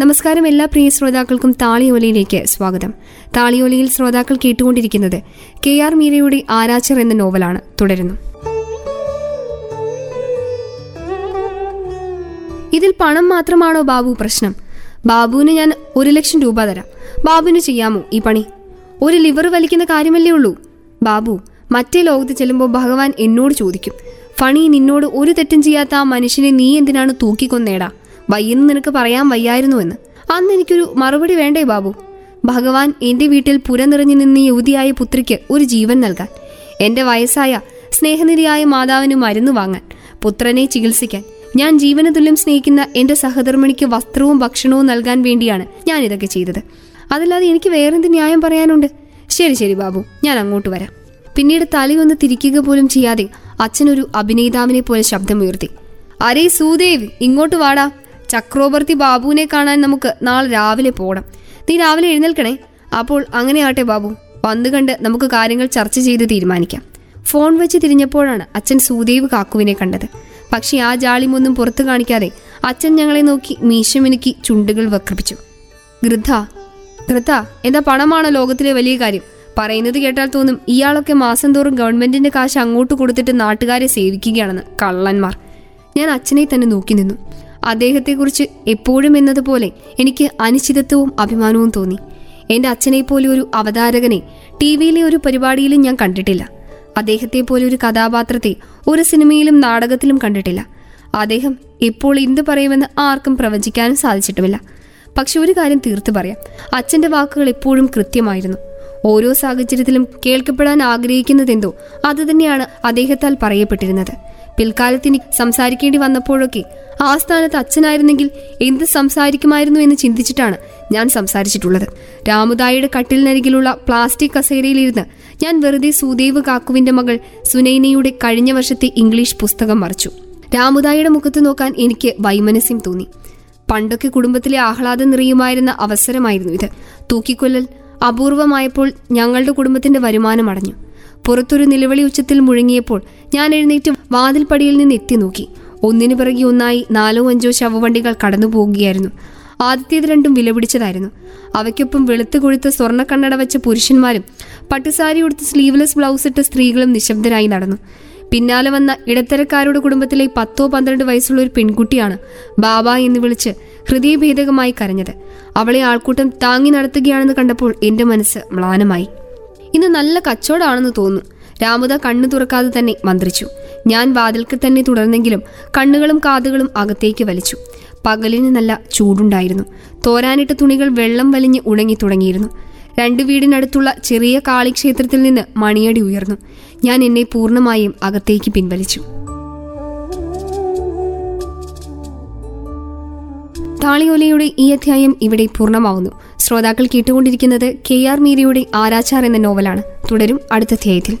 നമസ്കാരം എല്ലാ പ്രിയ ശ്രോതാക്കൾക്കും താളിയോലയിലേക്ക് സ്വാഗതം. താളിയോലയിൽ ശ്രോതാക്കൾ കേട്ടുകൊണ്ടിരിക്കുന്നത് കെ ആർ മീരയുടെ ആരാച്ചാർ എന്ന നോവലാണ്. തുടരുന്നു. ഇതിൽ പണം മാത്രമാണോ ബാബു പ്രശ്നം? ബാബുവിന് ഞാൻ 1,00,000 രൂപ തരാം. ബാബുവിന് ചെയ്യാമോ ഈ പണി? ഒരു ലിവർ വലിക്കുന്ന കാര്യമല്ലേ ഉള്ളൂ. ബാബു, മറ്റേ ലോകത്ത് ചെല്ലുമ്പോൾ ഭഗവാൻ എന്നോട് ചോദിക്കും, ഫണി, നിന്നോട് ഒരു തെറ്റും ചെയ്യാത്ത ആ മനുഷ്യനെ നീ എന്തിനാണ് തൂക്കിക്കൊന്നേടാ? വയ്യെന്ന് നിനക്ക് പറയാൻ വയ്യായിരുന്നു എന്ന്. അന്ന് എനിക്കൊരു മറുപടി വേണ്ടേ ബാബു? ഭഗവാൻ എൻ്റെ വീട്ടിൽ പുരനിറഞ്ഞു നിന്ന് യുവതിയായ പുത്രിക്ക് ഒരു ജീവൻ നൽകാൻ, എൻ്റെ വയസ്സായ സ്നേഹനിരയായ മാതാവിന് മരുന്ന് വാങ്ങാൻ, പുത്രനെ ചികിത്സിക്കാൻ, ഞാൻ ജീവന തുല്യം സ്നേഹിക്കുന്ന എൻ്റെ സഹധർമ്മിണിക്ക് വസ്ത്രവും ഭക്ഷണവും നൽകാൻ വേണ്ടിയാണ് ഞാൻ ഇതൊക്കെ ചെയ്തത്. അതല്ലാതെ എനിക്ക് വേറെന്ത് ന്യായം പറയാനുണ്ട്? ശരി ശരി ബാബു, ഞാൻ അങ്ങോട്ട് വരാം. പിന്നീട് തലയൊന്ന് തിരിക്കുക പോലും ചെയ്യാതെ അച്ഛനൊരു അഭിനേതാവിനെ പോലെ ശബ്ദമുയർത്തി, അരേ സൂദേവ്, ഇങ്ങോട്ട് വാടാ. ചക്രവർത്തി ബാബുവിനെ കാണാൻ നമുക്ക് നാളെ രാവിലെ പോകണം. നീ രാവിലെ എഴുന്നേൽക്കണേ. അപ്പോൾ അങ്ങനെയാട്ടെ ബാബു, വന്നു കണ്ട് നമുക്ക് കാര്യങ്ങൾ ചർച്ച ചെയ്ത് തീരുമാനിക്കാം. ഫോൺ വെച്ച് തിരിഞ്ഞപ്പോഴാണ് അച്ഛൻ സൂദേവ് കാക്കുവിനെ കണ്ടത്. പക്ഷേ ആ ജാളിമൊന്നും പുറത്തു കാണിക്കാതെ അച്ഛൻ ഞങ്ങളെ നോക്കി മീശമെനുക്കി ചുണ്ടുകൾ വക്രിപ്പിച്ചു. ഘൃത, എന്താ പണമാണോ ലോകത്തിലെ വലിയ കാര്യം? പറയുന്നത് കേട്ടാൽ തോന്നും ഇയാളൊക്കെ മാസം തോറും ഗവൺമെന്റിന്റെ കാശ് അങ്ങോട്ട് കൊടുത്തിട്ട് നാട്ടുകാരെ സേവിക്കുകയാണെന്ന്. കള്ളന്മാർ. ഞാൻ അച്ഛനെ തന്നെ നോക്കി നിന്നു. അദ്ദേഹത്തെക്കുറിച്ച് എപ്പോഴും എന്നതുപോലെ എനിക്ക് അനിശ്ചിതത്വവും അഭിമാനവും തോന്നി. എൻ്റെ അച്ഛനെപ്പോലെ ഒരു അവതാരകനെ ടി വിയിലെ ഒരു പരിപാടിയിലും ഞാൻ കണ്ടിട്ടില്ല. അദ്ദേഹത്തെപ്പോലെ ഒരു കഥാപാത്രത്തെ ഒരു സിനിമയിലും നാടകത്തിലും കണ്ടിട്ടില്ല. അദ്ദേഹം എപ്പോൾ എന്ത് പറയുമെന്ന് ആർക്കും പ്രവചിക്കാനും സാധിച്ചിട്ടുമില്ല. പക്ഷെ ഒരു കാര്യം തീർത്തു പറയാം, അച്ഛൻ്റെ വാക്കുകൾ എപ്പോഴും കൃത്യമായിരുന്നു. ഓരോ സാഹചര്യത്തിലും കേൾക്കപ്പെടാൻ ആഗ്രഹിക്കുന്നതെന്തോ അത് തന്നെയാണ് അദ്ദേഹത്താൽ പറയപ്പെട്ടിരുന്നത്. പിൽക്കാലത്തിന് സംസാരിക്കേണ്ടി വന്നപ്പോഴൊക്കെ ആ സ്ഥാനത്ത് അച്ഛനായിരുന്നെങ്കിൽ എന്ത് സംസാരിക്കുമായിരുന്നു എന്ന് ചിന്തിച്ചിട്ടാണ് ഞാൻ സംസാരിച്ചിട്ടുള്ളത്. രാമുദായിയുടെ കട്ടിലിനരികിലുള്ള പ്ലാസ്റ്റിക് കസേരയിലിരുന്ന് ഞാൻ വെറുതെ സൂദേവ് കാക്കുവിന്റെ മകൾ സുനൈനയുടെ കഴിഞ്ഞ വർഷത്തെ ഇംഗ്ലീഷ് പുസ്തകം മറിച്ചു. രാമുദായിയുടെ മുഖത്ത് നോക്കാൻ എനിക്ക് വൈമനസ്യം തോന്നി. പണ്ടൊക്കെ കുടുംബത്തിലെ ആഹ്ലാദം നിറയുമായിരുന്ന അവസരമായിരുന്നു ഇത്. തൂക്കിക്കൊല്ലൽ അപൂർവമായപ്പോൾ ഞങ്ങളുടെ കുടുംബത്തിന്റെ വരുമാനം അടഞ്ഞു. പുറത്തൊരു നിലവിളി ഉച്ചത്തിൽ മുഴങ്ങിയപ്പോൾ ഞാൻ എഴുന്നേറ്റ് വാതിൽപ്പടിയിൽ നിന്ന് എത്തി നോക്കി. ഒന്നിനു പിറകെ ഒന്നായി 4-5 ശവവണ്ടികൾ കടന്നു പോകുകയായിരുന്നു. ആദ്യത്തേത് രണ്ടും വിലപിടിച്ചതായിരുന്നു. അവയ്ക്കൊപ്പം വെളുത്തു കൊഴുത്ത് സ്വർണ്ണക്കണ്ണട വെച്ച പുരുഷന്മാരും പട്ടുസാരി ഉടുത്ത് സ്ലീവ്ലെസ് ബ്ലൗസ് ഇട്ട സ്ത്രീകളും നിശബ്ദരായി നടന്നു. പിന്നാലെ വന്ന ഇടത്തരക്കാരുടെ കുടുംബത്തിലെ 10-12 വയസ്സുള്ള ഒരു പെൺകുട്ടിയാണ് ബാബ എന്ന് വിളിച്ച് ഹൃദയഭേദകമായി കരഞ്ഞത്. അവളെ ആൾക്കൂട്ടം താങ്ങി നടത്തുകയാണെന്ന് കണ്ടപ്പോൾ എൻ്റെ മനസ്സ് മ്ലാനമായി. ഇന്ന് നല്ല കച്ചവടമാണെന്ന് തോന്നുന്നു. രാമുദ കണ്ണു തുറക്കാതെ തന്നെ മന്ത്രിച്ചു. ഞാൻ വാതിൽക്ക് തന്നെ തുടർന്നെങ്കിലും കണ്ണുകളും കാതുകളും അകത്തേക്ക് വലിച്ചു. പകലിന് നല്ല ചൂടുണ്ടായിരുന്നു. തോരാനിട്ട തുണികൾ വെള്ളം വലിഞ്ഞ് ഉണങ്ങി തുടങ്ങിയിരുന്നു. 2 വീടിനടുത്തുള്ള ചെറിയ കാളിക്ഷേത്രത്തിൽ നിന്ന് മണിയടി ഉയർന്നു. ഞാൻ എന്നെ പൂർണ്ണമായും അകത്തേക്ക് പിൻവലിച്ചു. താളിയോലയുടെ ഈ അധ്യായം ഇവിടെ പൂർണ്ണമാവുന്നു. ശ്രോതാക്കൾ കേട്ടുകൊണ്ടിരിക്കുന്നത് കെ ആർ മീരയുടെ ആരാച്ചാർ എന്ന നോവലാണ്. തുടരും അടുത്ത അധ്യായത്തിൽ.